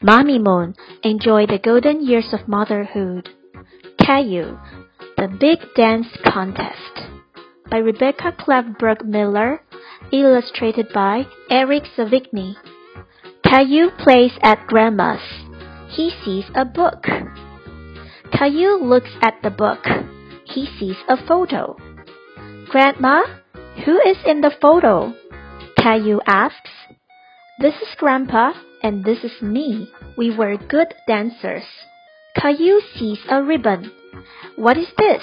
Mommy Moon enjoyed the golden years of motherhood. Caillou, The Big Dance Contest by Rebecca Clavbrook Miller, illustrated by Eric Savigny. Caillou plays at Grandma's. He sees a book. Caillou looks at the book. He sees a photo. Grandma, who is in the photo? Caillou asks. This is Grandpa, and this is me. We were good dancers. Caillou sees a ribbon. What is this?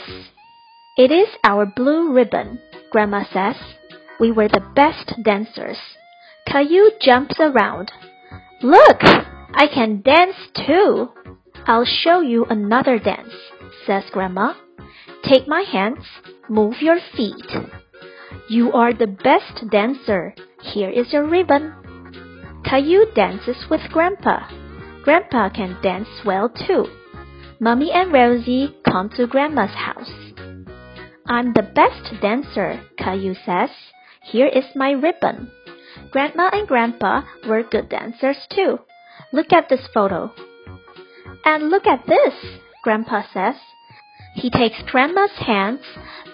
It is our blue ribbon, Grandma says. We were the best dancers. Caillou jumps around. Look, I can dance too. I'll show you another dance, says Grandma. Take my hands, move your feet. You are the best dancer. Here is your ribbon. Caillou dances with Grandpa. Grandpa can dance well too. Mommy and Rosie come to Grandma's house. I'm the best dancer, Caillou says. Here is my ribbon. Grandma and Grandpa were good dancers too. Look at this photo. And look at this, Grandpa says. He takes Grandma's hands.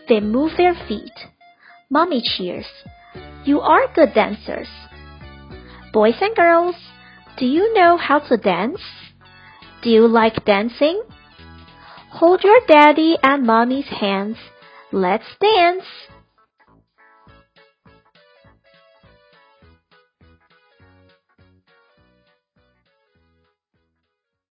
They move their feet. Mommy cheers. You are good dancers. Boys and girls, do you know how to dance? Do you like dancing? Hold your daddy and mommy's hands. Let's dance.